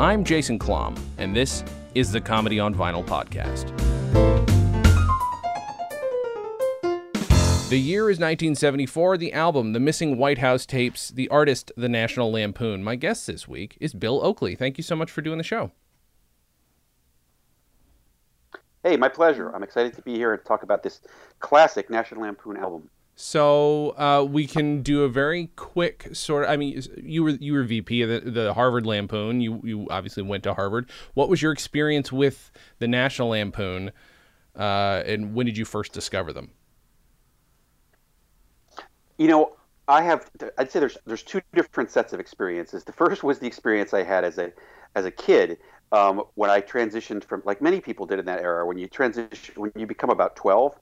I'm Jason Klamm, and this is the Comedy on Vinyl podcast. The year is 1974, the album, The Missing White House Tapes, the artist, the National Lampoon. My guest this week is Bill Oakley. Thank you so much for doing the show. Hey, my pleasure. I'm excited to be here and talk about this classic National Lampoon album. So we can do a very quick sort of, I mean, you were VP of the Harvard Lampoon. You obviously went to Harvard. What was your experience with the National Lampoon, and when did you first discover them? You know, I'd say there's two different sets of experiences. The first was the experience I had as a kid when I transitioned from, like many people did in that era, when you become about 12.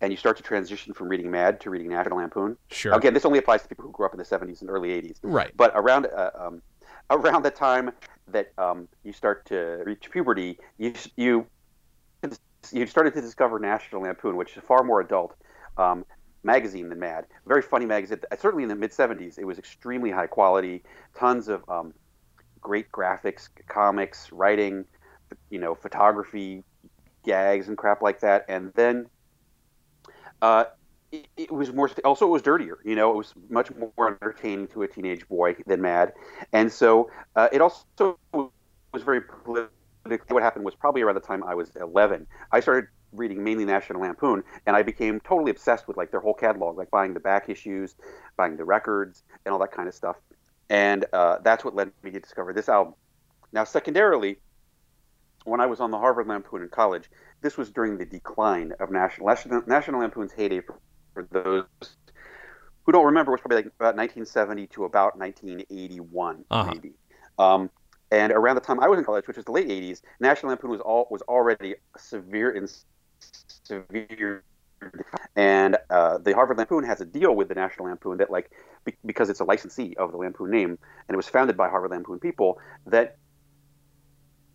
And you start to transition from reading MAD to reading National Lampoon. Sure. Again, this only applies to people who grew up in the 70s and early 80s. Right. But around the time that you start to reach puberty, you started to discover National Lampoon, which is a far more adult magazine than MAD. Very funny magazine. Certainly in the mid-70s, it was extremely high quality. Tons of great graphics, comics, writing, you know, photography, gags, and crap like that. And then it was more, also it was dirtier, you know, it was much more entertaining to a teenage boy than MAD. And so it also was very political. What happened was probably around the time I was 11, I started reading mainly National Lampoon, and I became totally obsessed with like their whole catalog, like buying the back issues, buying the records and all that kind of stuff. And that's what led me to discover this album. Now, secondarily, when I was on the Harvard Lampoon in college, this was during the decline of National Lampoon's heyday. For those who don't remember, it was probably like about 1970 to about 1981, maybe. And around the time I was in college, which was the late 80s, National Lampoon was already severe. And the Harvard Lampoon has a deal with the National Lampoon that, like, because it's a licensee of the Lampoon name, and it was founded by Harvard Lampoon people, that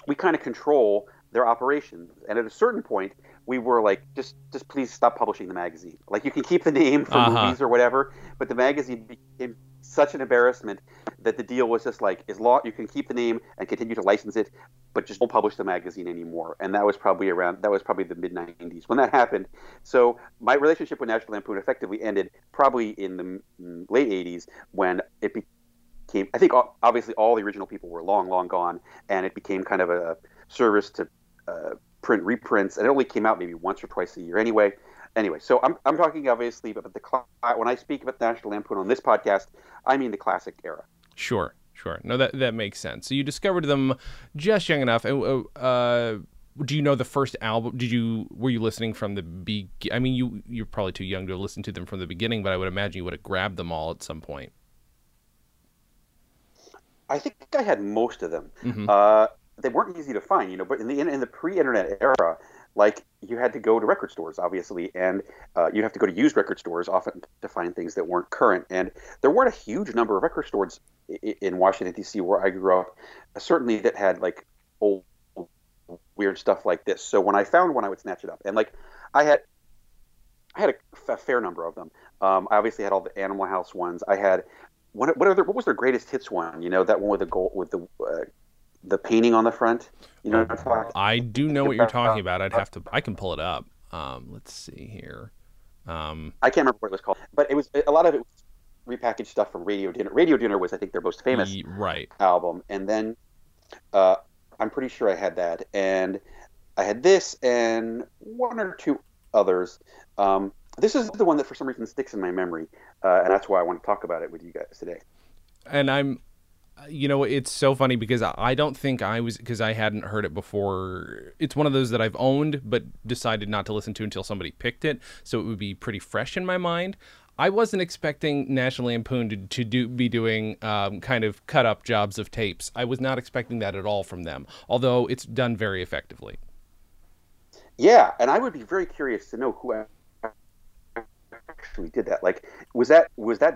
we kind of control their operations. And at a certain point, we were like, just please stop publishing the magazine. Like, you can keep the name for movies or whatever, but the magazine became such an embarrassment that the deal was just like, you can keep the name and continue to license it, but just don't publish the magazine anymore. And that was probably the mid-90s when that happened. So my relationship with National Lampoon effectively ended probably in the late 80s when it became, I think obviously all the original people were long, long gone, and it became kind of a service to print reprints, and it only came out maybe once or twice a year anyway. So I'm talking obviously about when I speak about National Lampoon on this podcast, I mean the classic era. Sure. No, that makes sense. So you discovered them just young enough. Do you know the first album? Were you listening from the beginning? I mean, you're probably too young to listen to them from the beginning, but I would imagine you would have grabbed them all at some point. I think I had most of them. They weren't easy to find, you know, but in the pre-internet era, like, you had to go to record stores, obviously, and you'd have to go to used record stores often to find things that weren't current. And there weren't a huge number of record stores in Washington, D.C., where I grew up, certainly that had, like, old, weird stuff like this. So when I found one, I would snatch it up. And, like, I had a fair number of them. I obviously had all the Animal House ones. I had – what was their greatest hits one? You know, that one with the gold – with the painting on the front, you know. I do know what you're talking about. I can pull it up. Let's see here. I can't remember what it was called, but it was a lot of it was repackaged stuff from Radio Dinner. Radio Dinner was, I think, their most famous album, and then I'm pretty sure I had that, and I had this, and one or two others. This is the one that for some reason sticks in my memory, and that's why I want to talk about it with you guys today. And you know, it's so funny because I don't think I was, because I hadn't heard it before. It's one of those that I've owned but decided not to listen to until somebody picked it, so it would be pretty fresh in my mind. I wasn't expecting National Lampoon to be doing kind of cut-up jobs of tapes. I was not expecting that at all from them, although it's done very effectively. Yeah, and I would be very curious to know who actually did that. Like, was that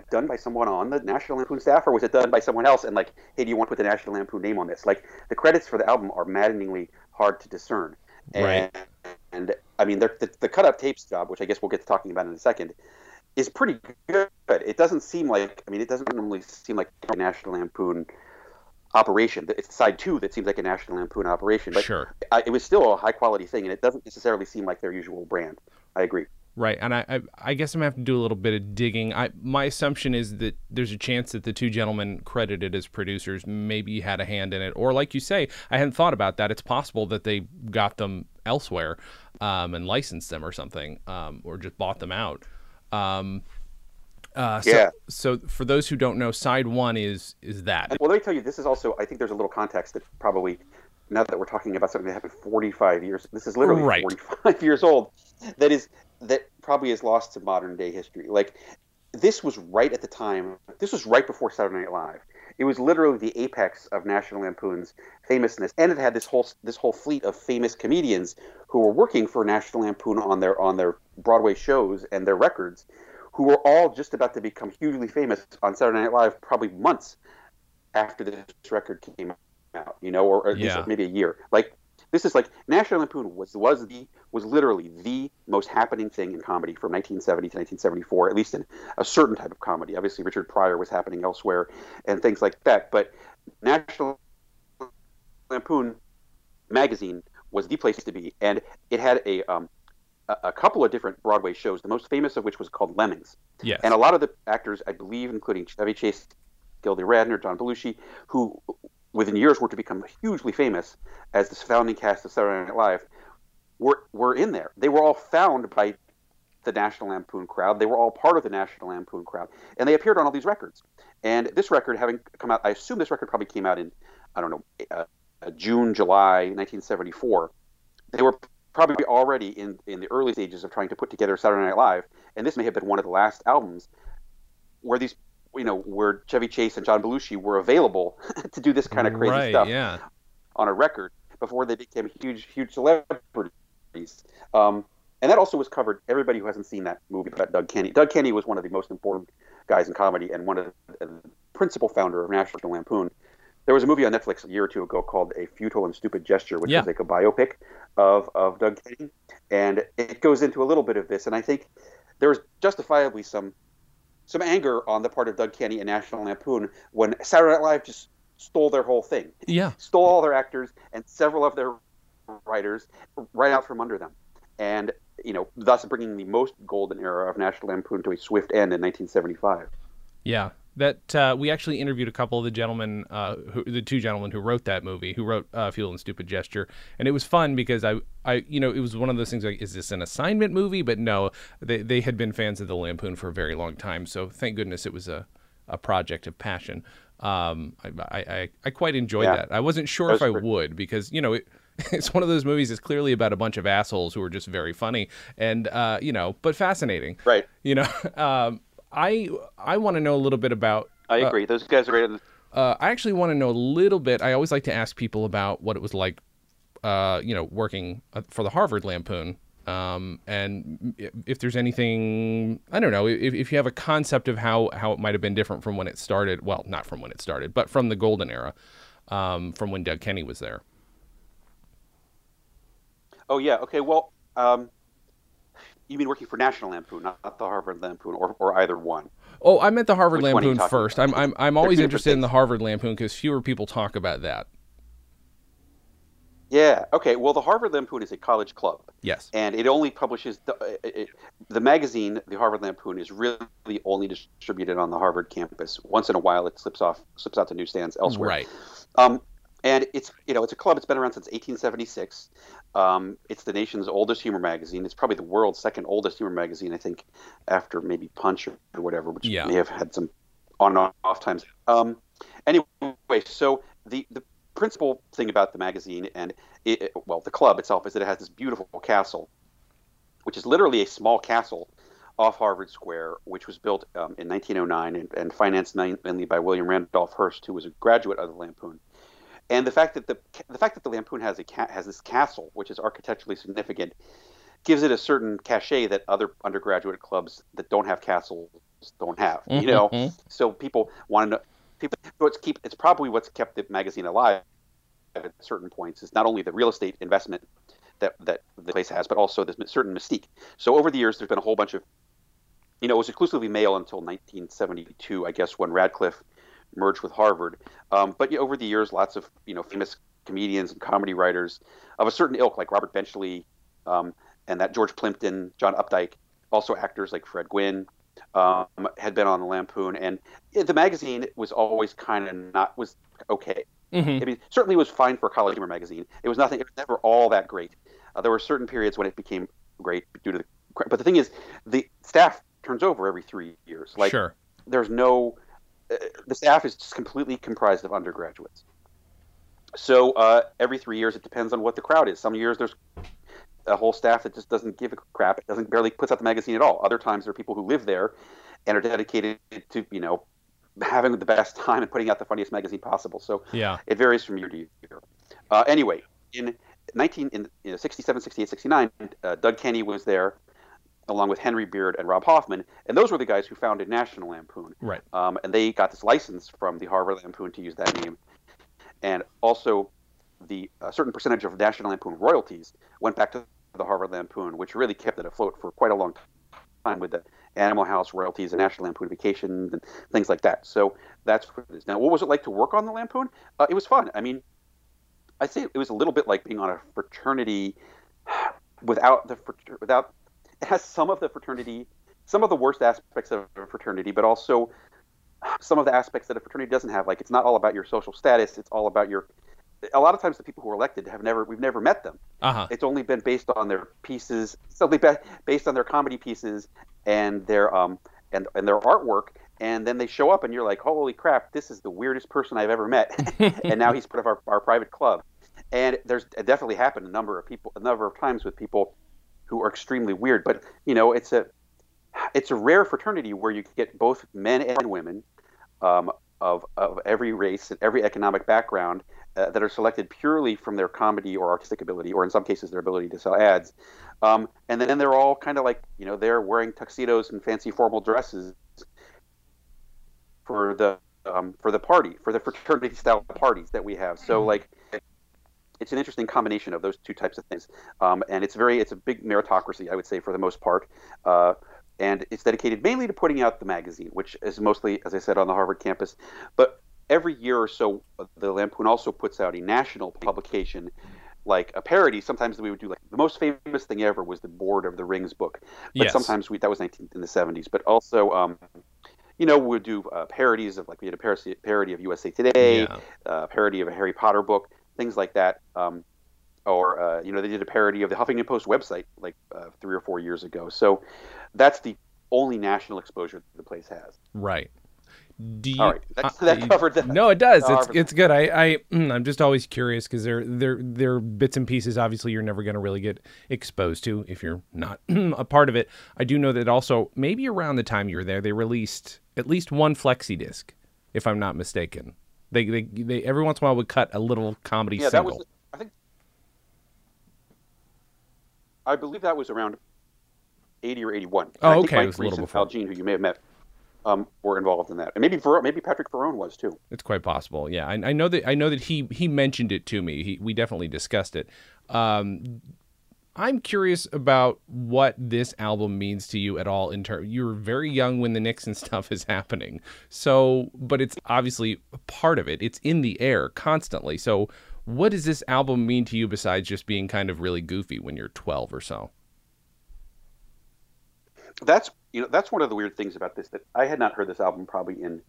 done by someone on the National Lampoon staff, or was it done by someone else and like, hey, do you want to put the National Lampoon name on this? Like, the credits for the album are maddeningly hard to discern, Right. And I mean, the cut up tapes job, which I guess we'll get to talking about in a second, is pretty good. It doesn't seem like, I mean, it doesn't normally seem like a National Lampoon operation. It's side two that seems like a National Lampoon operation, but sure, it was still a high quality thing, and it doesn't necessarily seem like their usual brand. I agree. Right, and I guess I'm gonna have to do a little bit of digging. My assumption is that there's a chance that the two gentlemen credited as producers maybe had a hand in it, or like you say, I hadn't thought about that. It's possible that they got them elsewhere and licensed them or something, or just bought them out. Yeah. So for those who don't know, side one is that. Well, let me tell you, this is also, I think there's a little context that probably, now that we're talking about something that happened 45 years, this is literally right. 45 years old, that probably is lost to modern day history. Like, this was right at the time, this was right before Saturday Night Live. It was literally the apex of National Lampoon's famousness, and it had this whole fleet of famous comedians who were working for National Lampoon on their Broadway shows and their records, who were all just about to become hugely famous on Saturday Night Live, probably months after this record came out, you know, or at least maybe a year. Like, this is like, National Lampoon was literally the most happening thing in comedy from 1970 to 1974, at least in a certain type of comedy. Obviously, Richard Pryor was happening elsewhere and things like that. But National Lampoon magazine was the place to be, and it had a couple of different Broadway shows, the most famous of which was called Lemmings. Yes. And a lot of the actors, I believe, including Chevy Chase, Gilda Radner, John Belushi, who within years were to become hugely famous as the founding cast of Saturday Night Live, were in there. They were all found by the National Lampoon crowd. They were all part of the National Lampoon crowd. And they appeared on all these records. And this record having come out, I assume this record probably came out in, I don't know, June, July 1974. They were probably already in the early stages of trying to put together Saturday Night Live. And this may have been one of the last albums where these, you know, where Chevy Chase and John Belushi were available to do this kind of crazy stuff on a record before they became huge celebrities. And that also was covered. Everybody who hasn't seen that movie about Doug Kenney. Doug Kenney was one of the most important guys in comedy and one of the principal founder of National Lampoon. There was a movie on Netflix a year or two ago called A Futile and Stupid Gesture, which was like a biopic of Doug Kenney. And it goes into a little bit of this. And I think there was justifiably some anger on the part of Doug Kenney and National Lampoon when Saturday Night Live just stole their whole thing. Yeah. Stole all their actors and several of their writers right out from under them. And, you know, thus bringing the most golden era of National Lampoon to a swift end in 1975. Yeah. That we actually interviewed a couple of the gentlemen, the two gentlemen who wrote that movie, who wrote Fuel and Stupid Gesture. And it was fun because I, you know, it was one of those things like, is this an assignment movie? But no, they had been fans of the Lampoon for a very long time. So thank goodness it was a project of passion. I quite enjoyed that. I wasn't sure if I would because, you know, it's one of those movies that's clearly about a bunch of assholes who are just very funny and, you know, but fascinating. Right. You know, I want to know a little bit about... I agree. Those guys are great. I actually want to know a little bit. I always like to ask people about what it was like, you know, working for the Harvard Lampoon. And if there's anything, I don't know, if you have a concept of how it might have been different from when it started. Well, not from when it started, but from the golden era, from when Doug Kenney was there. Oh, yeah. Okay, well... You mean working for National Lampoon, not the Harvard Lampoon, or either one? Oh, I meant the Harvard Lampoon first. I'm always interested in the Harvard Lampoon because fewer people talk about that. Yeah. Okay. Well, the Harvard Lampoon is a college club. Yes. And it only publishes the magazine. The Harvard Lampoon is really only distributed on the Harvard campus. Once in a while, it slips out to newsstands elsewhere. Right. And it's, you know, it's a club. It's been around since 1876. It's the nation's oldest humor magazine. It's probably the world's second oldest humor magazine, I think, after maybe Punch or whatever, which may have had some on and off times. Anyway, so the principal thing about the magazine and, the club itself is that it has this beautiful castle, which is literally a small castle off Harvard Square, which was built in 1909 and financed mainly by William Randolph Hearst, who was a graduate of the Lampoon. And the fact that the Lampoon has this castle, which is architecturally significant, gives it a certain cachet that other undergraduate clubs that don't have castles don't have. Mm-hmm. You know, so people want to know. It's probably what's kept the magazine alive at certain points is not only the real estate investment that the place has, but also this certain mystique. So over the years, there's been a whole bunch of, it was exclusively male until 1972, I guess, when Radcliffe merged with Harvard. But over the years, lots of, famous comedians and comedy writers of a certain ilk, like Robert Benchley, and that George Plimpton, John Updike, also actors like Fred Gwynn, had been on the Lampoon, and the magazine was always kind of was okay. Mm-hmm. I mean, certainly it was fine for a college humor magazine. It was nothing. It was never all that great. There were certain periods when it became great due to the. But the thing is, the staff turns over every 3 years. Like, sure. There's no. The staff is just completely comprised of undergraduates. So every 3 years, it depends on what the crowd is. Some years there's a whole staff that just doesn't give a crap. It doesn't barely puts out the magazine at all. Other times there are people who live there and are dedicated to, having the best time and putting out the funniest magazine possible. So yeah, it varies from year to year. Anyway, in 67, 68, 69, Doug Kenney was there along with Henry Beard and Rob Hoffman. And those were the guys who founded National Lampoon. Right. And they got this license from the Harvard Lampoon to use that name. And also the certain percentage of National Lampoon royalties went back to the Harvard Lampoon, which really kept it afloat for quite a long time with the Animal House royalties and National Lampoon Vacations and things like that. So that's what it is. Now, what was it like to work on the Lampoon? It was fun. I mean, I'd say it was a little bit like being on a fraternity without it has some of the fraternity, some of the worst aspects of a fraternity, but also some of the aspects that a fraternity doesn't have. Like, it's not all about your social status. It's all about your. A lot of times the people who are elected we've never met them. Uh-huh. It's only been based on their pieces, based on their comedy pieces and their and their artwork, and then they show up and you're like, holy crap, this is the weirdest person I've ever met, and now he's part of our private club. And it definitely happened a number of times with people who are extremely weird. But it's a rare fraternity where you get both men and women of every race and every economic background. That are selected purely from their comedy or artistic ability, or in some cases their ability to sell ads. And then they're all kind of like, they're wearing tuxedos and fancy formal dresses for the fraternity style parties that we have. So like, it's an interesting combination of those two types of things. And it's a big meritocracy, I would say, for the most part. And it's dedicated mainly to putting out the magazine, which is mostly, as I said, on the Harvard campus. But every year or so, the Lampoon also puts out a national publication, like a parody. Sometimes we would do, like, the most famous thing ever was the Lord of the Rings book. But yes. Sometimes that was in the 70s. But also, we would do parodies of, like, we had a parody of USA Today, yeah. Parody of a Harry Potter book, things like that. They did a parody of the Huffington Post website, like, 3 or 4 years ago. So that's the only national exposure that the place has. Right. All right, that covered that. No, it does. It's good. I'm just always curious because they're bits and pieces. Obviously, you're never going to really get exposed to if you're not a part of it. I do know that also maybe around the time you were there, they released at least one flexi disc, if I'm not mistaken. They every once in a while would cut a little comedy single. That was. I believe that was around 80 or 81. Oh, okay. It was a little before. Algene, who you may have met. Were involved in that, and maybe Patrick Verone was too. It's quite possible, yeah. I know that he mentioned it to me. We definitely discussed it. I'm curious about what this album means to you at all. You were very young when the Nixon stuff is happening, so but it's obviously a part of it. It's in the air constantly. So, what does this album mean to you besides just being kind of really goofy when you're 12 or so? That's one of the weird things about this, that I had not heard this album probably in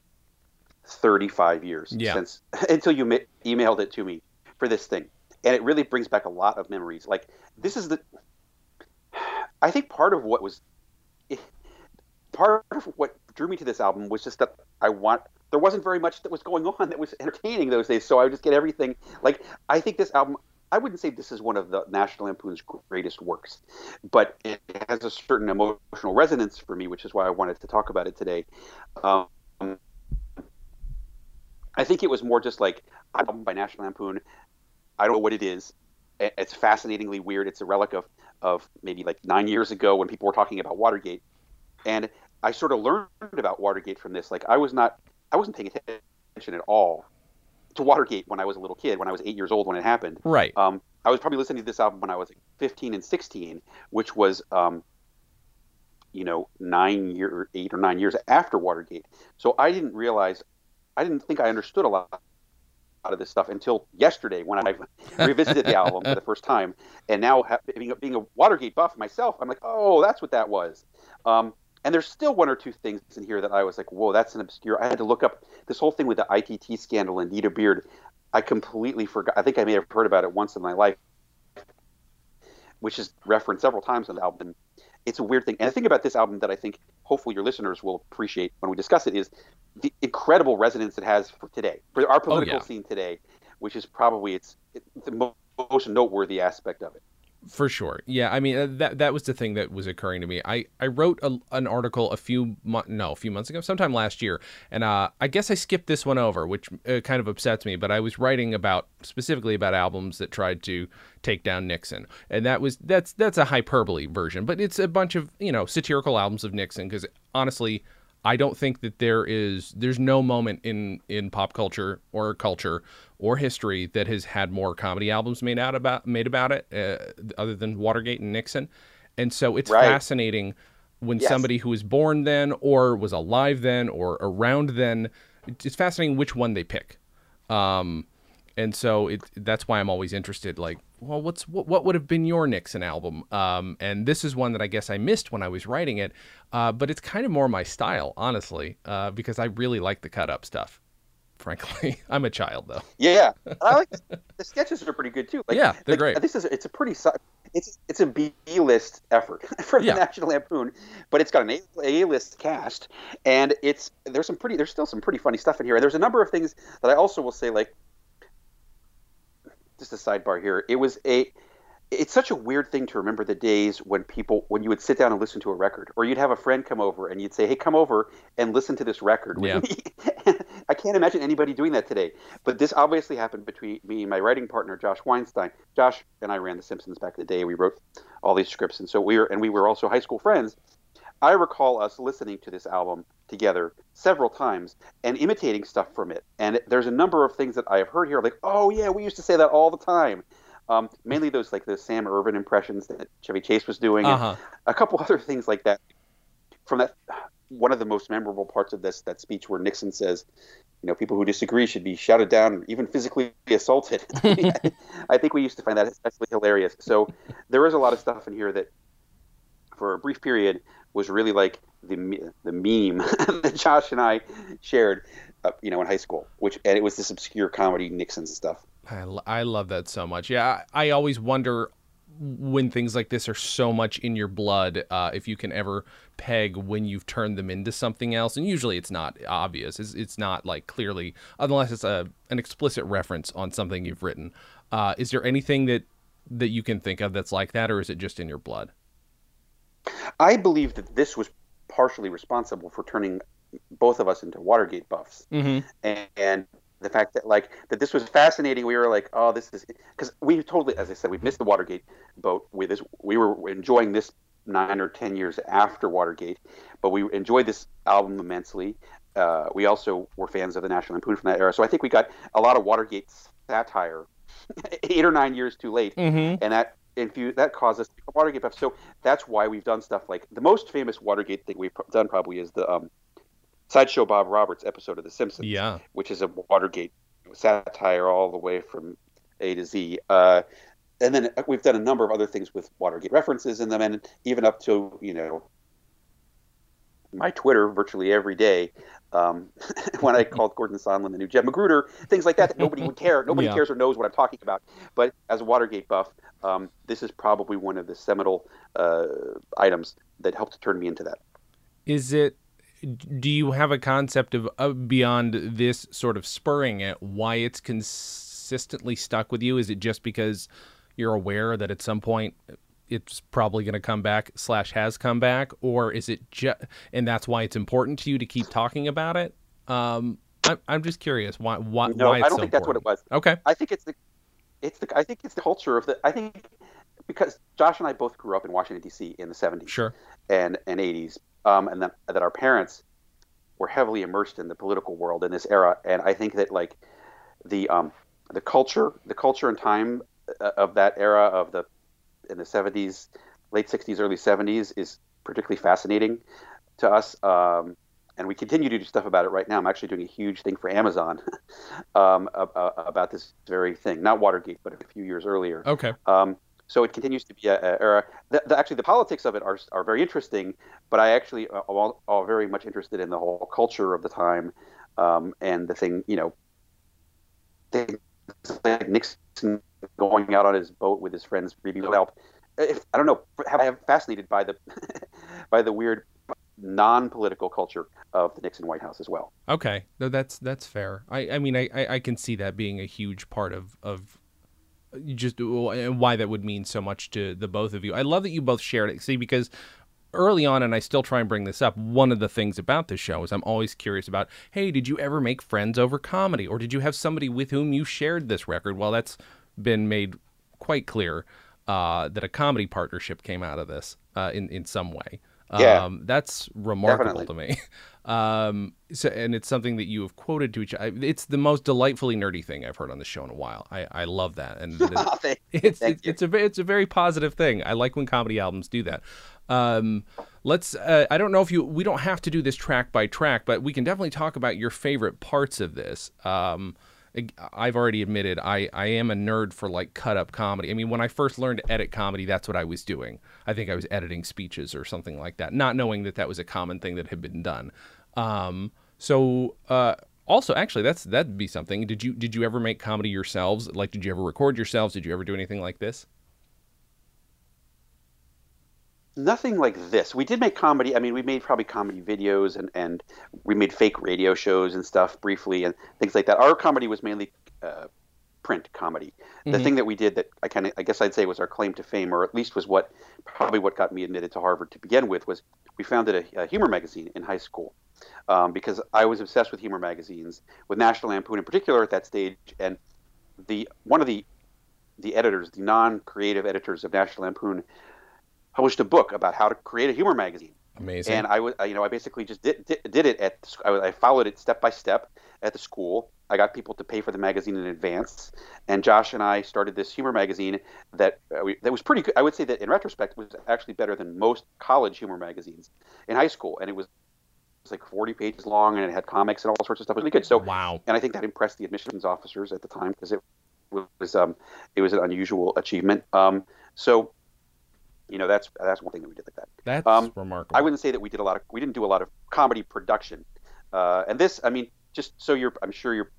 35 years until you emailed it to me for this thing. And it really brings back a lot of memories. Like, I think part of what drew me to this album was just that there wasn't very much that was going on that was entertaining those days. So I would just get everything. Like, I think this album, I wouldn't say this is one of the National Lampoon's greatest works, but it has a certain emotional resonance for me, which is why I wanted to talk about it today. I think it was more just like, I'm by National Lampoon. I don't know what it is. It's fascinatingly weird. It's a relic of maybe like 9 years ago when people were talking about Watergate. And I sort of learned about Watergate from this. Like, I wasn't paying attention at all to Watergate when I was a little kid, when I was 8 years old when it happened. Right. I was probably listening to this album when I was like 15 and 16, which was, 8 or 9 years after Watergate. So I didn't think I understood a lot of this stuff until yesterday when I revisited the album for the first time. And now being a Watergate buff myself, I'm like, oh, that's what that was. And there's still one or two things in here that I was like, whoa, that's an obscure. I had to look up this whole thing with the ITT scandal and Nita Beard. I completely forgot. I think I may have heard about it once in my life, which is referenced several times on the album. It's a weird thing. And the thing about this album that I think hopefully your listeners will appreciate when we discuss it is the incredible resonance it has for today, for our political scene today, which is probably the most noteworthy aspect of it. For sure. Yeah, I mean, that was the thing that was occurring to me. I wrote an article a few months ago, sometime last year, and I guess I skipped this one over, which kind of upsets me, but I was writing specifically about albums that tried to take down Nixon. And that's a hyperbole version, but it's a bunch of, satirical albums of Nixon, because honestly, I don't think that there's no moment in pop culture or history that has had more comedy albums made about it other than Watergate and Nixon. And so it's fascinating when somebody who was born then or was alive then or around then, it's fascinating which one they pick. And so that's why I'm always interested, like, well, what would have been your Nixon album? And this is one that I guess I missed when I was writing it, but it's kind of more my style, honestly, because I really like the cut-up stuff, frankly. I'm a child, though. Yeah, I like the sketches are pretty good, too. Like, yeah, they're great. It's a B-list effort for the National Lampoon, but it's got an A-list cast, and there's still some pretty funny stuff in here. And there's a number of things that I also will say, like, just a sidebar here. It's such a weird thing to remember the days when you would sit down and listen to a record, or you'd have a friend come over and you'd say, hey, come over and listen to this record with me. I can't imagine anybody doing that today. But this obviously happened between me and my writing partner, Josh Weinstein. Josh and I ran The Simpsons back in the day. We wrote all these scripts. And so we were also high school friends. I recall us listening to this album together several times and imitating stuff from it. And there's a number of things that I have heard here. Like, oh yeah, we used to say that all the time. Mainly those like the Sam Ervin impressions that Chevy Chase was doing, and a couple other things like that. From that, one of the most memorable parts of that speech where Nixon says, people who disagree should be shouted down and even physically assaulted. I think we used to find that especially hilarious. So there is a lot of stuff in here that, for a brief period, was really like the meme that Josh and I shared, in high school, and it was this obscure comedy Nixon stuff. I love that so much. Yeah, I always wonder when things like this are so much in your blood, if you can ever peg when you've turned them into something else. And usually it's not obvious. It's not like clearly, unless it's an explicit reference on something you've written. Is there anything that you can think of that's like that, or is it just in your blood? I believe that this was partially responsible for turning both of us into Watergate buffs. Mm-hmm. And the fact that that this was fascinating. We were like, oh, this is, because we totally, as I said, we missed the Watergate boat with this. We were enjoying this 9 or 10 years after Watergate, but we enjoyed this album immensely. We also were fans of the National Lampoon from that era. So I think we got a lot of Watergate satire 8 or 9 years too late. Mm-hmm. And that caused us to become Watergate buffs. So that's why we've done stuff like the most famous Watergate thing we've done probably is the Sideshow Bob Roberts episode of The Simpsons, which is a Watergate satire all the way from A to Z. And then we've done a number of other things with Watergate references in them, and even up to, my Twitter virtually every day, when I called Gordon Sondland the new Jeb Magruder, things like that nobody would care. Nobody cares or knows what I'm talking about. But as a Watergate buff, this is probably one of the seminal items that helped turn me into that. Do you have a concept of, beyond this sort of spurring it, why it's consistently stuck with you? Is it just because you're aware that at some point it's probably going to come back / has come back, or is it just, and that's why it's important to you to keep talking about it? I'm just curious why. No, why it's I don't so think that's important. What it was. Okay, I think I think it's the culture of the. I think because Josh and I both grew up in Washington D.C. in the 70s, and 80s. And that our parents were heavily immersed in the political world in this era, and I think that the culture and time of that era of the in the 70s, late 60s, early 70s is particularly fascinating to us. And we continue to do stuff about it right now. I'm actually doing a huge thing for Amazon about this very thing. Not Watergate, but a few years earlier. Okay. So it continues to be an era. Actually, the politics of it are very interesting, but I actually am all very much interested in the whole culture of the time and the thing, you know, things like Nixon going out on his boat with his friends, Bebe Rebozo. I don't know. I'm fascinated by the by the weird non-political culture of the Nixon White House as well. Okay, no, that's fair. I mean, I can see that being a huge part of just why that would mean so much to the both of you. I love that you both shared it. See, because early on, and I still try and bring this up, one of the things about this show is I'm always curious about, hey, did you ever make friends over comedy, or did you have somebody with whom you shared this record? Well, that's been made quite clear that a comedy partnership came out of this in some way. Yeah. That's remarkable definitely. To me. So, and it's something that you have quoted to each other. It's the most delightfully nerdy thing I've heard on the show in a while. I love that. And it's a very positive thing. I like when comedy albums do that. Let's, I don't know if we don't have to do this track by track, but we can definitely talk about your favorite parts of this. I've already admitted I am a nerd for like cut up comedy. I mean, when I first learned to edit comedy, that's what I was doing. I think I was editing speeches or something like that, not knowing that that was a common thing that had been done. Also, actually, that'd be something. Did you ever make comedy yourselves? Like, did you ever record yourselves? Did you ever do anything like this? Nothing like this. We did make comedy. I mean, we made probably comedy videos and we made fake radio shows and stuff briefly and things like that. Our comedy was mainly print comedy. Mm-hmm. The thing that we did that I guess I'd say was our claim to fame, or at least was what got me admitted to Harvard to begin with, was we founded a humor magazine in high school because I was obsessed with humor magazines, with National Lampoon in particular at that stage. And one of the editors, the non-creative editors of National Lampoon, published a book about how to create a humor magazine. Amazing. And I basically just did it I followed it step by step at the school. I got people to pay for the magazine in advance, and Josh and I started this humor magazine that was pretty good. I would say that in retrospect was actually better than most college humor magazines in high school, and it was like 40 pages long, and it had comics and all sorts of stuff. It was really good. So wow. And I think that impressed the admissions officers at the time because it was an unusual achievement. So you know, that's one thing that we did like that. That's remarkable. I wouldn't say that we didn't do a lot of comedy production. And this, I mean, just so I'm sure your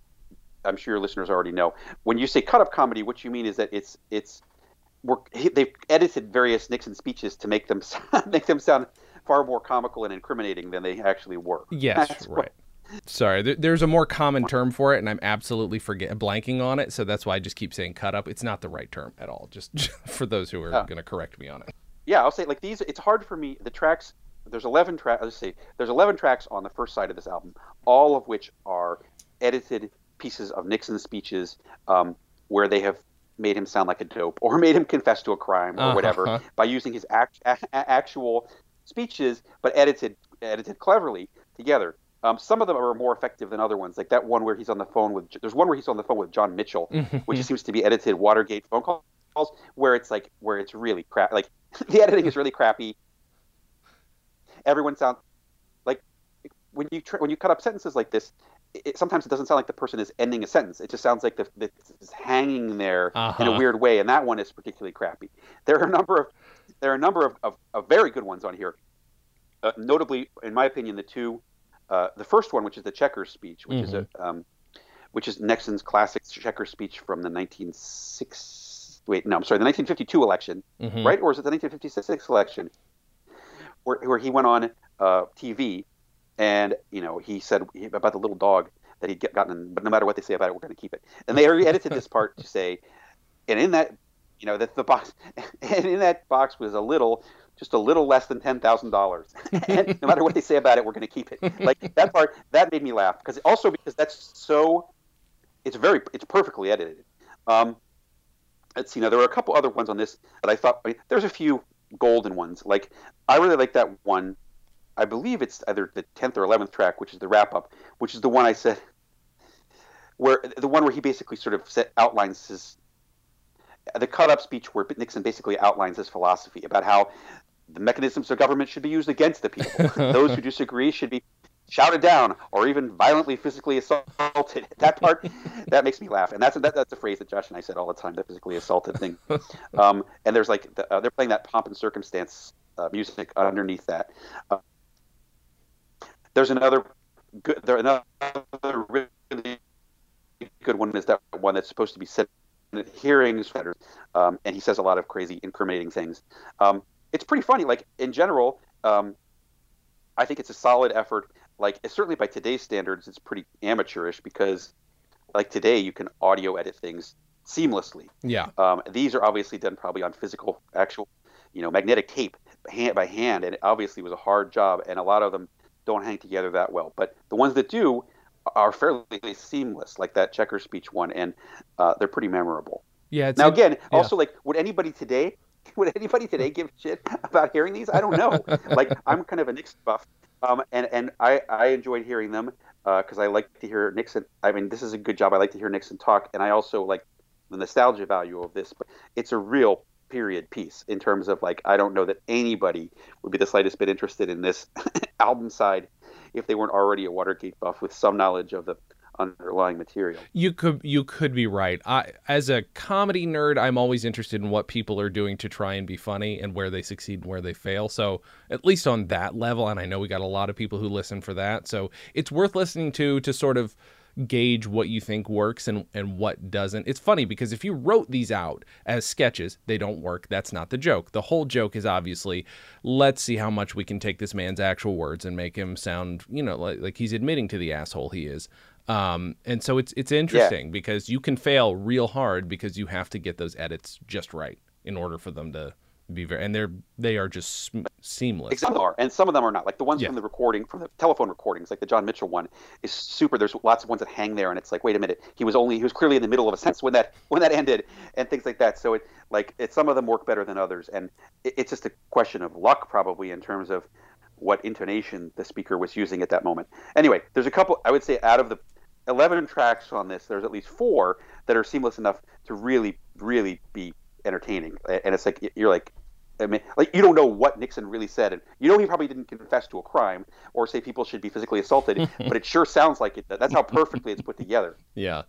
listeners already know, when you say cut up comedy, what you mean is that they've edited various Nixon speeches to make them sound far more comical and incriminating than they actually were. Yes, that's right. Sorry, there's a more common term for it, and I'm absolutely blanking on it, so that's why I just keep saying cut up. It's not the right term at all, just for those who are going to correct me on it. Yeah, I'll say, like, these, it's hard for me, the tracks, there's 11 tracks on the first side of this album, all of which are edited pieces of Nixon's speeches where they have made him sound like a dope, or made him confess to a crime, or whatever, by using his actual speeches, but edited cleverly together. Some of them are more effective than other ones, like that one where he's on the phone with. There's one where he's on the phone with John Mitchell, which seems to be edited Watergate phone calls, where it's really crap. Like the editing is really crappy. Everyone sounds like when you cut up sentences like this, sometimes it doesn't sound like the person is ending a sentence. It just sounds like it's hanging there in a weird way, and that one is particularly crappy. There are a number of very good ones on here, notably, in my opinion, the two. The first one, which is the Checkers speech, which is Nixon's classic Checkers speech from the 1952 election, right? Or is it the 1956 election, where he went on TV, and he said about the little dog that he'd gotten, but no matter what they say about it, we're going to keep it. And they re-edited this part to say, and in that, the box, and in that box was just a little less than $10,000. And no matter what they say about it, we're going to keep it. Like that part, that made me laugh because that's so. It's perfectly edited. Let's see. Now there were a couple other ones on this that I thought. I mean, there's a few golden ones. Like I really like that one. I believe it's either the 10th or 11th track, which is the wrap up, which is the one I said. Where the one where he basically sort of outlines his. The cut-up speech where Nixon basically outlines his philosophy about how the mechanisms of government should be used against the people. Those who disagree should be shouted down or even violently physically assaulted. That part, that makes me laugh. And that's a phrase that Josh and I said all the time, the physically assaulted thing. And there's like, they're playing that pomp and circumstance music underneath that. There's another good, really good one is that one that's supposed to be said in hearings, and he says a lot of crazy incriminating things. It's pretty funny. Like in general, I think it's a solid effort. Like certainly by today's standards, it's pretty amateurish because like today you can audio edit things seamlessly. Yeah. These are obviously done probably on physical, actual, magnetic tape by hand. And it obviously was a hard job. And a lot of them don't hang together that well, but the ones that do are fairly seamless, like that Checkers speech one. And they're pretty memorable. Yeah. Now again, also like would anybody today give a shit about hearing these? I don't know. Like I'm kind of a Nixon buff, and I enjoyed hearing them because I like to hear Nixon. I mean, this is a good job. I like to hear Nixon talk, and I also like the nostalgia value of this. But it's a real period piece in terms of like I don't know that anybody would be the slightest bit interested in this album side if they weren't already a Watergate buff with some knowledge of the underlying material. You could be right. As a comedy nerd, I'm always interested in what people are doing to try and be funny and where they succeed and where they fail. So at least on that level, and I know we got a lot of people who listen for that, so it's worth listening to sort of gauge what you think works and what doesn't. It's funny because if you wrote these out as sketches, they don't work. That's not the joke. The whole joke is obviously, let's see how much we can take this man's actual words and make him sound, like he's admitting to the asshole he is. And so it's interesting because you can fail real hard because you have to get those edits just right in order for them to be very, and they are just seamless. Some are, and some of them are not. Like the ones from the recording, from the telephone recordings, like the John Mitchell one is super. There's lots of ones that hang there, and it's like, wait a minute, he was clearly in the middle of a sentence when that ended, and things like that. So some of them work better than others, and it's just a question of luck probably in terms of what intonation the speaker was using at that moment. Anyway, there's a couple. I would say out of the 11 tracks on this, there's at least 4 that are seamless enough to really, really be entertaining. And it's like, you're like, I mean, like you don't know what Nixon really said. And he probably didn't confess to a crime or say people should be physically assaulted, but it sure sounds like it. That's how perfectly it's put together. Yeah.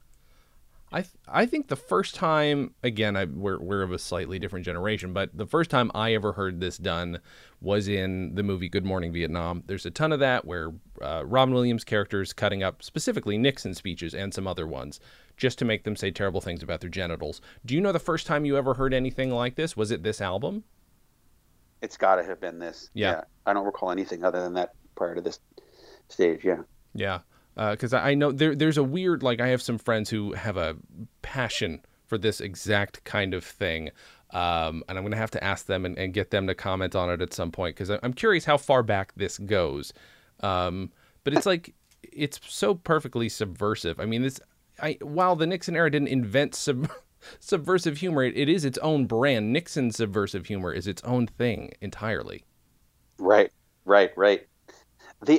I think the first time, again, we're of a slightly different generation, but the first time I ever heard this done was in the movie Good Morning Vietnam. There's a ton of that where Robin Williams' character is cutting up specifically Nixon speeches and some other ones just to make them say terrible things about their genitals. Do you know the first time you ever heard anything like this? Was it this album? It's got to have been this. Yeah. I don't recall anything other than that prior to this stage, yeah. Yeah. Because I know there's a weird, I have some friends who have a passion for this exact kind of thing. And I'm going to have to ask them and get them to comment on it at some point, because I'm curious how far back this goes. But it's it's so perfectly subversive. I mean, while the Nixon era didn't invent subversive humor, it is its own brand. Nixon's subversive humor is its own thing entirely. Right.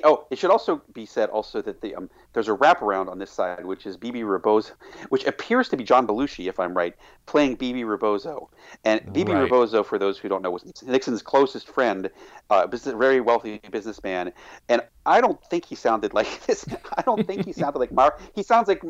It should also be said that there's a wraparound on this side, which is Bebe Rebozo, which appears to be John Belushi, if I'm right, playing Bebe Rebozo. And Bebe Rebozo, for those who don't know, was Nixon's closest friend, very wealthy businessman. And I don't think he sounded like this. I don't think he sounded like Mario. He sounds like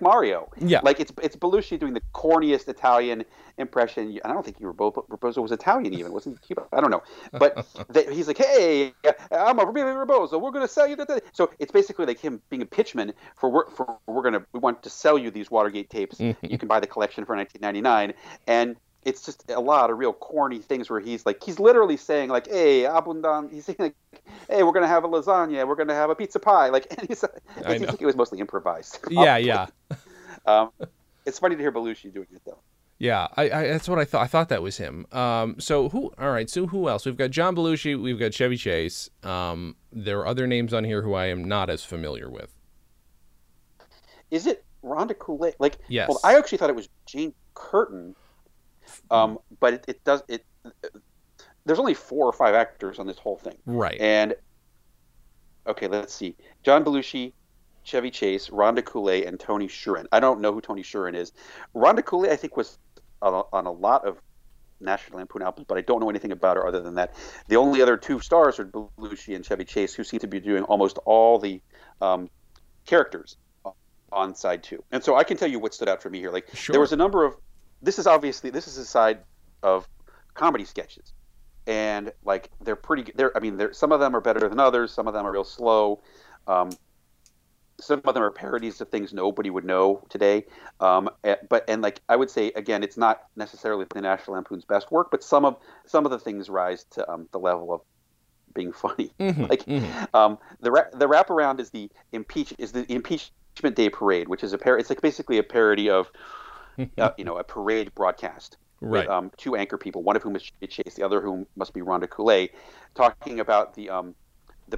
Mario. Yeah. Like it's Belushi doing the corniest Italian impression. And I don't think Rebozo was Italian even. Wasn't he Cuban? I don't know. But he's like, hey, I'm a Bebe Rebozo. We're going to sell you that. So it's basically like him being a pitchman for we want to sell you these Watergate tapes. You can buy the collection for $19.99. And it's just a lot of real corny things where he's literally saying hey, abundan. He's saying hey, we're gonna have a lasagna, we're gonna have a pizza pie. And he's I think it was mostly improvised. Yeah. It's funny to hear Belushi doing it though. Yeah, I that's what I thought. I thought that was him. So who else? We've got John Belushi. We've got Chevy Chase. There are other names on here who I am not as familiar with. Is it Rhonda Coulette? Yes. Well, I actually thought it was Jane Curtin. But there's only 4 or 5 actors on this whole thing. Right. And okay, let's see. John Belushi, Chevy Chase, Rhonda Coulette, and Tony Shuren. I don't know who Tony Shuren is. Rhonda Coulette, I think, was on a lot of National Lampoon albums, but I don't know anything about her other than that. The only other two stars are Belushi and Chevy Chase, who seem to be doing almost all the characters on side two. And so I can tell you what stood out for me here. Like, sure. There was a number of, this is a side of comedy sketches, and like they're some of them are better than others, some of them are real slow, some of them are parodies of things nobody would know today, but I would say, again, it's not necessarily the National Lampoon's best work, but some of the things rise to the level of being funny. The wraparound is the Impeachment Day Parade, which is it's like basically a parody of a parade broadcast. Right. With two anchor people, one of whom is Chevy Chase, the other whom must be Rhonda Coulay, talking about the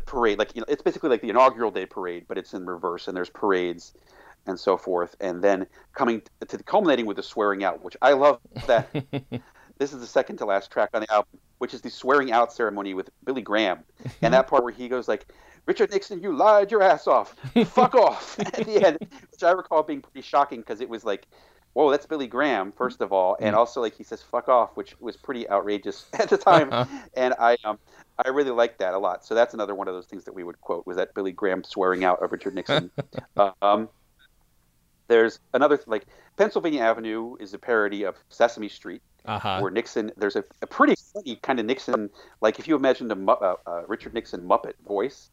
parade. Like, it's basically like the inaugural day parade, but it's in reverse, and there's parades and so forth. And then coming to the culminating with the swearing out, which I love that. This is the second to last track on the album, which is the swearing out ceremony with Billy Graham. And that part where he goes like, "Richard Nixon, you lied your ass off. Fuck off." At the end, which I recall being pretty shocking because it was like, whoa, that's Billy Graham, first of all, and also like he says "fuck off," which was pretty outrageous at the time, and I really liked that a lot. So that's another one of those things that we would quote, was that Billy Graham swearing out of Richard Nixon. There's another, like, Pennsylvania Avenue is a parody of Sesame Street, where Nixon, there's a pretty funny kind of Nixon, like if you imagined a Richard Nixon Muppet voice,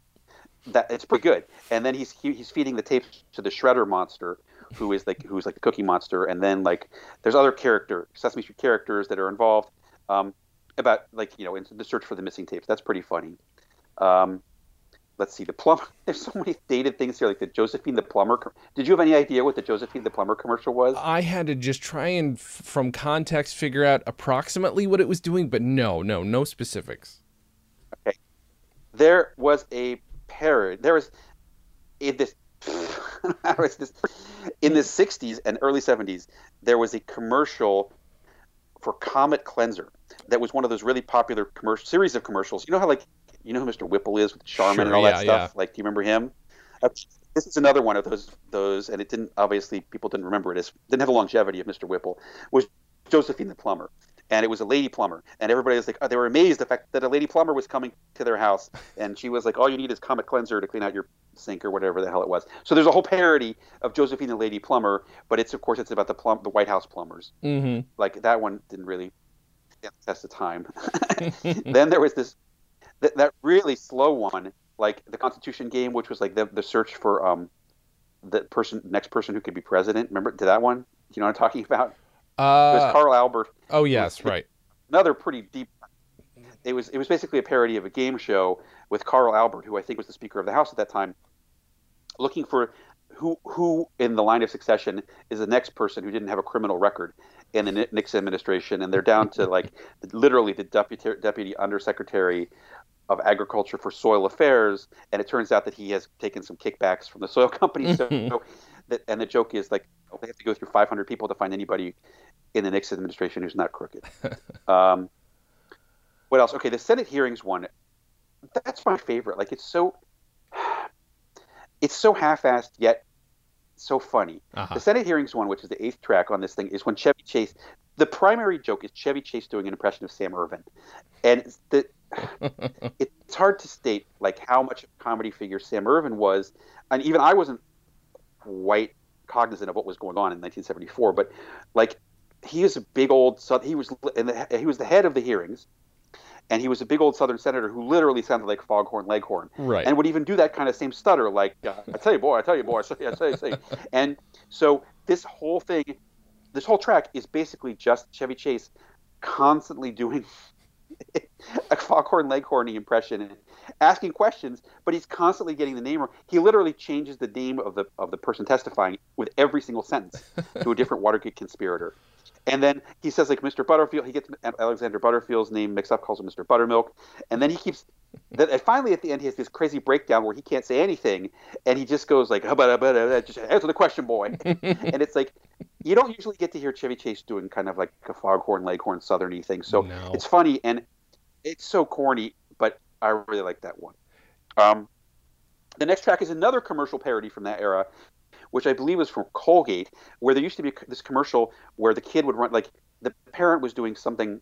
that it's pretty good. And then he's feeding the tapes to the Shredder monster, who's like the Cookie Monster, and then like there's other Sesame Street characters that are involved about in the search for the missing tapes. That's pretty funny. Let's see, the plumber. There's so many dated things here, like the Josephine the Plumber. Did you have any idea what the Josephine the Plumber commercial was? I had to just try and from context figure out approximately what it was doing, but no specifics. Okay, there was a parody. There was in the 60s and early 70s, there was a commercial for Comet cleanser that was one of those really popular series of commercials. You know how, like, you know who Mr. Whipple is, with Charmin, sure, and all that stuff? Yeah. Like, do you remember him? This is another one of those, and it didn't, obviously people didn't remember it. It didn't have the longevity of Mr. Whipple. Was Josephine the Plumber. And it was a lady plumber, and everybody was like, they were amazed the fact that a lady plumber was coming to their house, and she was like, "All you need is Comet cleanser to clean out your sink," or whatever the hell it was. So there's a whole parody of Josephine the Lady Plumber, but it's about the White House plumbers. Mm-hmm. Like, that one didn't really stand the test of time. Then there was this that really slow one, like the Constitution game, which was like the search for the next person who could be president. Remember that one? You know what I'm talking about? It was Carl Albert. Oh yes, right. Another pretty deep. It was basically a parody of a game show with Carl Albert, who I think was the Speaker of the House at that time, looking for who in the line of succession is the next person who didn't have a criminal record in the Nixon administration, and they're down to like literally the deputy undersecretary of agriculture for soil affairs, and it turns out that he has taken some kickbacks from the soil company. So and the joke is like, they have to go through 500 people to find anybody in the Nixon administration who's not crooked. What else? Okay, the Senate hearings one. That's my favorite. Like, it's so half-assed yet so funny. The Senate hearings one, which is the 8th track on this thing, is when Chevy Chase. The primary joke is Chevy Chase doing an impression of Sam Ervin, and it's hard to state like how much of a comedy figure Sam Ervin was, and even I wasn't quite cognizant of what was going on in 1974, but like he is a big old he was the head of the hearings, and he was a big old Southern senator who literally sounded like Foghorn Leghorn, right? And would even do that kind of same stutter, like I tell you boy, I say. And so this whole track is basically just Chevy Chase constantly doing a Foghorn Leghorn-y impression and asking questions, but he's constantly getting the name wrong. He literally changes the name of the person testifying with every single sentence to a different Watergate conspirator. And then he says like Mr. Butterfield, he gets Alexander Butterfield's name mixed up, calls him Mr. Buttermilk, and then finally at the end he has this crazy breakdown where he can't say anything, and he just goes like, just answer the question, boy. And it's like, you don't usually get to hear Chevy Chase doing kind of like a Foghorn Leghorn Southern-y thing, so no. It's funny and it's so corny, but I really like that one. The next track is another commercial parody from that era, which I believe was from Colgate, where there used to be this commercial where the kid would run, like the parent was doing something.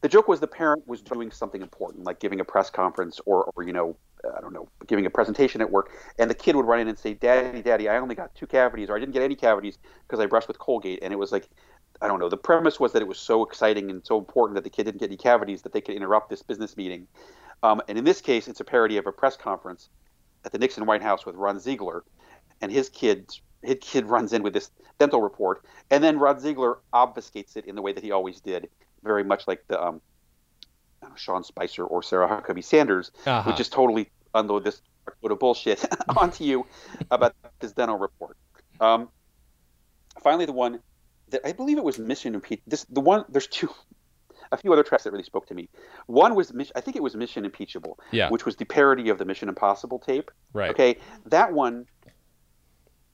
The joke was the parent was doing something important, like giving a press conference or you know, I don't know, giving a presentation at work, and the kid would run in and say, "Daddy, Daddy, I only got 2 cavities, or I didn't get any cavities because I brushed with Colgate." And it was like, I don't know. The premise was that it was so exciting and so important that the kid didn't get any cavities that they could interrupt this business meeting. And in this case, it's a parody of a press conference at the Nixon White House with Ron Ziegler, and his kid runs in with this dental report, and then Ron Ziegler obfuscates it in the way that he always did, very much like the Sean Spicer or Sarah Huckabee Sanders, who just totally unload this load of bullshit onto you about this dental report. Finally, the one that I believe it was Mission Impeachment. There's a few other tracks that really spoke to me. One was, I think it was Mission Impeachable, which was the parody of the Mission Impossible tape. Right. Okay, that one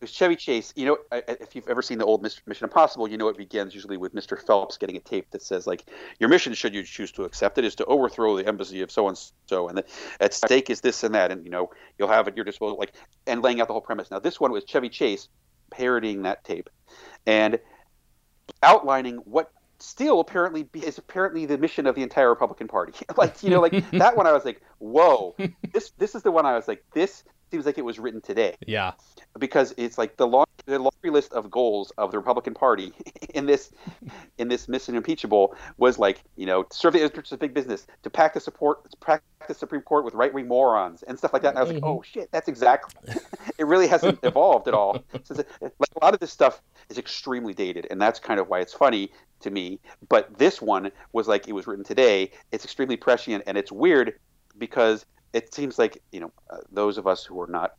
was Chevy Chase. You know, if you've ever seen the old Mission Impossible, you know it begins usually with Mr. Phelps getting a tape that says, like, "Your mission, should you choose to accept it, is to overthrow the embassy of so-and-so, and at stake is this and that, and, you know, you'll have at your disposal," like, and laying out the whole premise. Now, this one was Chevy Chase parodying that tape and outlining what still apparently is the mission of the entire Republican Party. Like, you know, like that one I was like, whoa, this is the one I was like, this seems like it was written today. Yeah. Because it's like the laundry list of goals of the Republican Party in this Mission Impeachable was like, you know, serve the interests of big business, to pack the Supreme Court with right-wing morons and stuff like that. And I was like, oh shit, that's exactly, it really hasn't evolved at all. Since like a lot of this stuff is extremely dated, and that's kind of why it's funny to me. But this one was like, it was written today. It's extremely prescient, and it's weird because it seems like, you know, those of us who are not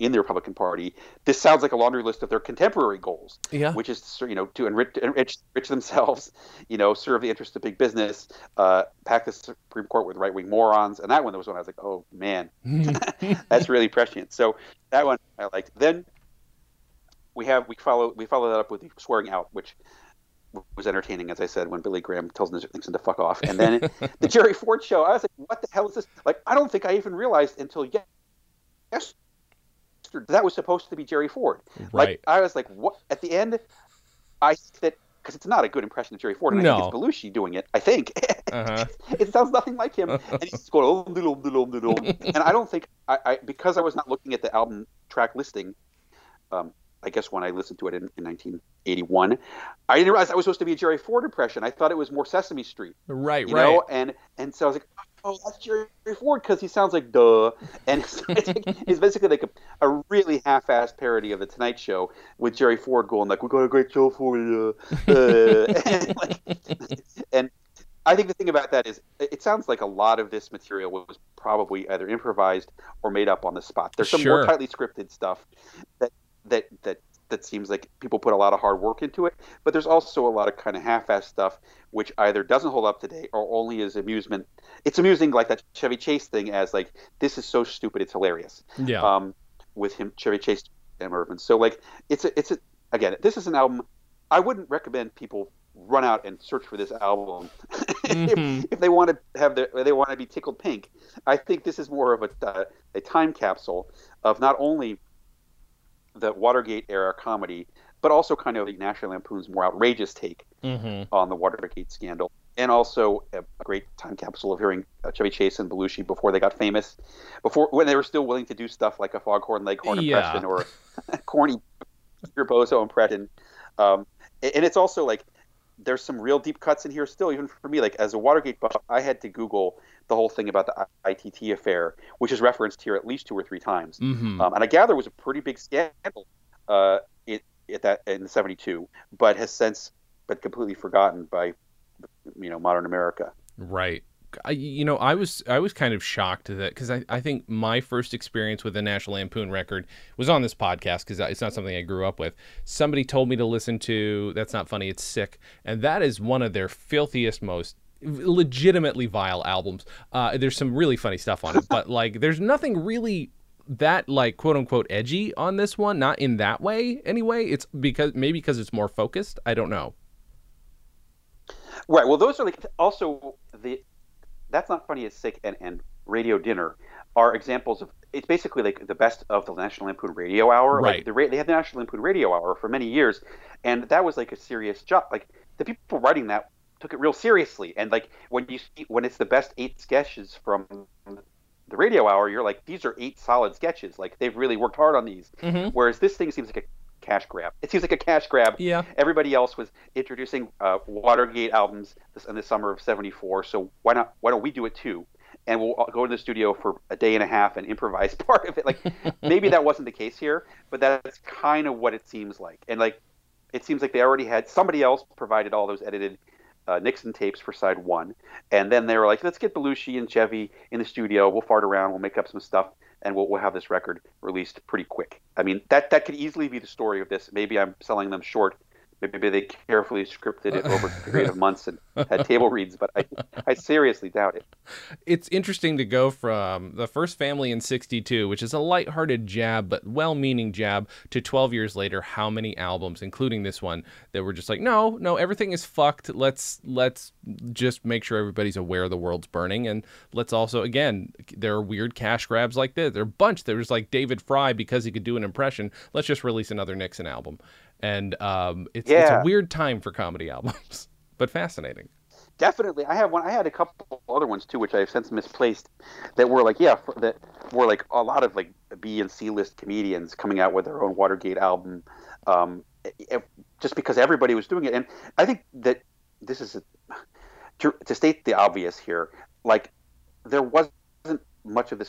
in the Republican Party, this sounds like a laundry list of their contemporary goals, which is, you know, to enrich themselves, you know, serve the interests of big business, pack the Supreme Court with right-wing morons. And that one, there was one I was like, oh man, that's really prescient. So that one I liked. Then we follow that up with the swearing out, which was entertaining, as I said, when Billy Graham tells Nixon to fuck off. And then the Jerry Ford show, I was like, what the hell is this? Like, I don't think I even realized until yesterday that was supposed to be Jerry Ford. Right. Like, I was like, what? At the end, I said, because it's not a good impression of Jerry Ford, and I think it's Belushi doing it, I think. It sounds nothing like him. And he's going, oh, little. And I don't think, I because I was not looking at the album track listing, I guess when I listened to it in 1981, I didn't realize that was supposed to be a Jerry Ford impression. I thought it was more Sesame Street. Right. You know? And so I was like, oh, that's Jerry Ford because he sounds like duh. And so it's basically like a really half-assed parody of The Tonight Show with Jerry Ford going like, "We got a great show for you." And I think the thing about that is it sounds like a lot of this material was probably either improvised or made up on the spot. There's some more tightly scripted stuff that seems like people put a lot of hard work into it, but there's also a lot of kind of half-assed stuff which either doesn't hold up today or only is amusement. It's amusing, like that Chevy Chase thing, as like, this is so stupid it's hilarious. Yeah. With him, Chevy Chase and Irvin. So like it's a, again, this is an album I wouldn't recommend people run out and search for this album if they want to have be tickled pink. I think this is more of a time capsule of not only the Watergate era comedy, but also kind of the National Lampoon's more outrageous take on the Watergate scandal, and also a great time capsule of hearing Chevy Chase and Belushi before they got famous, when they were still willing to do stuff like a Foghorn Leghorn impression or a corny Rebozo impression. And it's also like there's some real deep cuts in here still, even for me. Like, as a Watergate buff, I had to Google the whole thing about the ITT affair, which is referenced here at least 2 or 3 times. And I gather it was a pretty big scandal in '72, but has since been completely forgotten by, you know, modern America. Right. I was kind of shocked that, because I think my first experience with the National Lampoon record was on this podcast, because it's not something I grew up with. Somebody told me to listen to That's Not Funny, It's Sick, and that is one of their filthiest, most legitimately vile albums. There's some really funny stuff on it, but like there's nothing really that like quote unquote edgy on this one, not in that way anyway. It's because it's more focused. I don't know. Right. Well, those are like also the That's Not Funny, It's Sick and Radio Dinner are examples of, it's basically like the best of the National Lampoon Radio Hour. Right. Like they had the National Lampoon Radio Hour for many years, and that was like a serious job. Like the people writing that took it real seriously. And like when you see, when it's the best 8 sketches from the radio hour, you're like, these are 8 solid sketches. Like they've really worked hard on these. Mm-hmm. Whereas this thing seems like a cash grab. It seems like a cash grab. Yeah. Everybody else was introducing Watergate albums in the summer of '74. So why not? Why don't we do it too? And we'll go to the studio for a day and a half and improvise part of it. Like maybe that wasn't the case here, but that's kind of what it seems like. And like it seems like they already had somebody else provided all those edited Nixon tapes for side one, and then they were like, let's get Belushi and Chevy in the studio. We'll fart around. We'll make up some stuff, and we'll have this record released pretty quick. I mean, that could easily be the story of this. Maybe I'm selling them short. Maybe they carefully scripted it over a period of months and had table reads, but I seriously doubt it. It's interesting to go from The First Family in 1962, which is a lighthearted jab, but well-meaning jab, to 12 years later, how many albums, including this one, that were just like, no, everything is fucked. Let's just make sure everybody's aware the world's burning. And let's also, again, there are weird cash grabs like this. There are a bunch. There was like David Fry, because he could do an impression, let's just release another Nixon album. And it's a weird time for comedy albums, but fascinating. Definitely. I had a couple other ones too, which I have since misplaced, that were like, that were like a lot of like B and C list comedians coming out with their own Watergate album, just because everybody was doing it. And I think that this is to state the obvious here, like there wasn't much of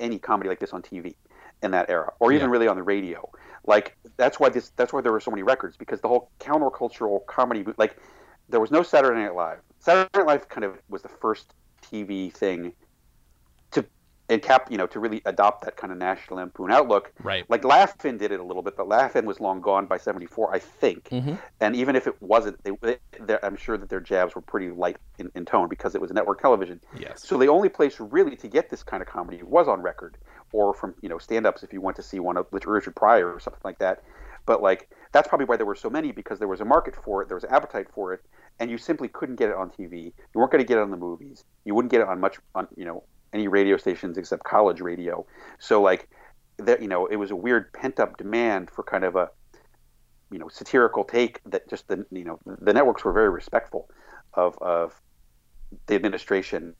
any comedy like this on TV in that era, or even really on the radio. Like that's why there were so many records, because the whole countercultural comedy, like there was no Saturday Night Live. Saturday Night Live kind of was the first TV thing to really adopt that kind of National Lampoon outlook. Right. Like Laugh-In did it a little bit, but Laugh-In was long gone by '74, I think. Mm-hmm. And even if it wasn't, I'm sure that their jabs were pretty light in tone, because it was network television. Yes. So the only place really to get this kind of comedy was on record, or from stand-ups if you want to see one of Richard Pryor or something like that. But like that's probably why there were so many, because there was a market for it, there was an appetite for it, and you simply couldn't get it on TV. You weren't going to get it on the movies. You wouldn't get it on any radio stations except college radio. So like that, it was a weird pent-up demand for kind of a satirical take that just the networks were very respectful of the administration.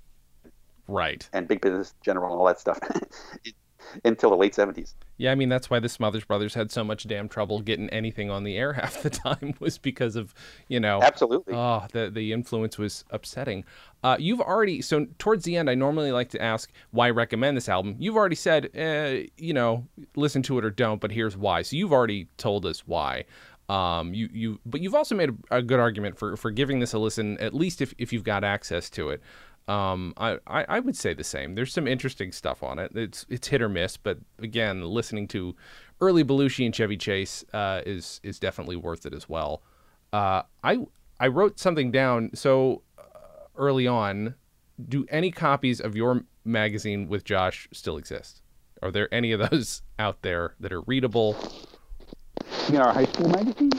Right. And big business general and all that stuff until the late 70s. Yeah, I mean, that's why the Smothers Brothers had so much damn trouble getting anything on the air half the time, was because of, Absolutely. Oh, the influence was upsetting. You've already, so towards the end, I normally like to ask why recommend this album. You've already said, listen to it or don't, but here's why. So you've already told us why. But you've also made a good argument for giving this a listen, at least if you've got access to it. I would say the same. There's some interesting stuff on it. It's hit or miss, but again, listening to early Belushi and Chevy Chase is definitely worth it as well. I wrote something down so early on. Do any copies of your magazine with Josh still exist? Are there any of those out there that are readable? Our high school magazine?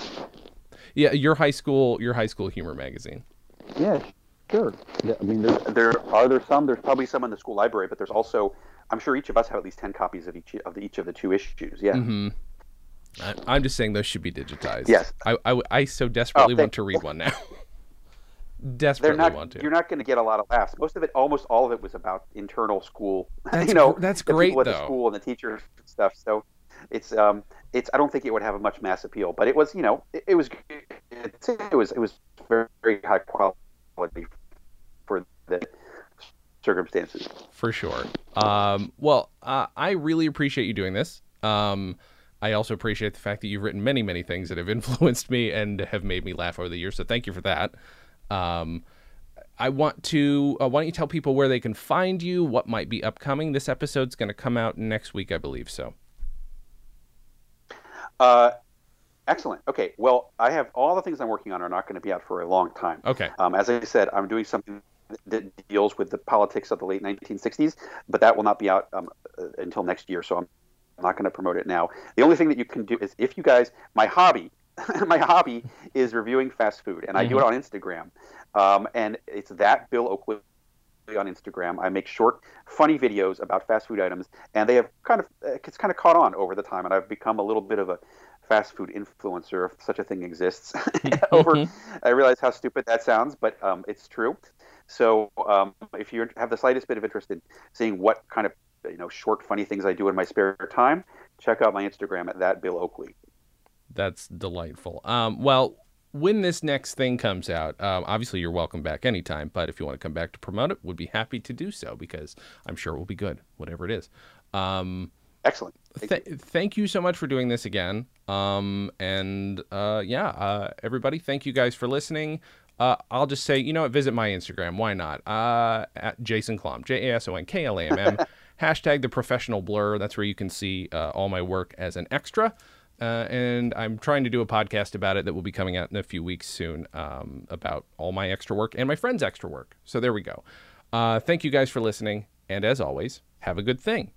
Yeah, your high school humor magazine. Yes. Sure. Yeah, I mean, there are some. There's probably some in the school library, but there's also, I'm sure each of us have at least 10 copies of each of the 2 issues. Yeah. Mm-hmm. I'm just saying those should be digitized. Yes. I so desperately want to read one now. Want to. You're not going to get a lot of laughs. Most of it, almost all of it, was about internal school. That's great though. The school and the teacher stuff. So it's I don't think it would have much mass appeal, but it was it was very, very high quality for the circumstances, for sure. I really appreciate you doing this. I also appreciate the fact that you've written many things that have influenced me and have made me laugh over the years, so thank you for that. I want to why don't you tell people where they can find you, what might be upcoming? This episode's going to come out next week, I believe. So excellent. Okay. Well, I have all the things I'm working on are not going to be out for a long time. Okay. As I said, I'm doing something that deals with the politics of the late 1960s, but that will not be out until next year. So I'm not going to promote it now. The only thing that you can do is if you guys, my hobby is reviewing fast food, and I do it on Instagram. And it's that Bill Oakley on Instagram. I make short, funny videos about fast food items, and it's kind of caught on over the time, and I've become a little bit of a fast food influencer, if such a thing exists, over. I realize how stupid that sounds, but it's true. So if you have the slightest bit of interest in seeing what kind of, you know, short, funny things I do in my spare time, check out my Instagram at that Bill Oakley. That's delightful. Well, when this next thing comes out, obviously you're welcome back anytime, but if you want to come back to promote it, we'd be happy to do so, because I'm sure it will be good, whatever it is. Excellent. Thank you so much for doing this again. Everybody, thank you guys for listening. I'll just say, you know what, visit my Instagram. Why not? At Jason Klamm, JasonKlamm, hashtag The Professional Blur. That's where you can see all my work as an extra. And I'm trying to do a podcast about it that will be coming out in a few weeks soon, about all my extra work and my friends' extra work. So there we go. Thank you guys for listening. And as always, have a good thing.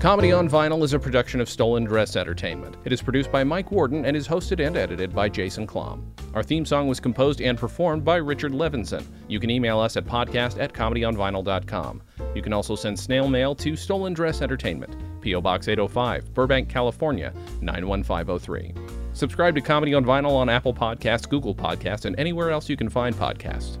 Comedy on Vinyl is a production of Stolen Dress Entertainment. It is produced by Mike Warden and is hosted and edited by Jason Klamm. Our theme song was composed and performed by Richard Levinson. You can email us at podcast@comedyonvinyl.com. You can also send snail mail to Stolen Dress Entertainment, P.O. Box 805, Burbank, California, 91503. Subscribe to Comedy on Vinyl on Apple Podcasts, Google Podcasts, and anywhere else you can find podcasts.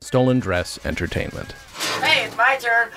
Stolen Dress Entertainment. Hey, it's my turn.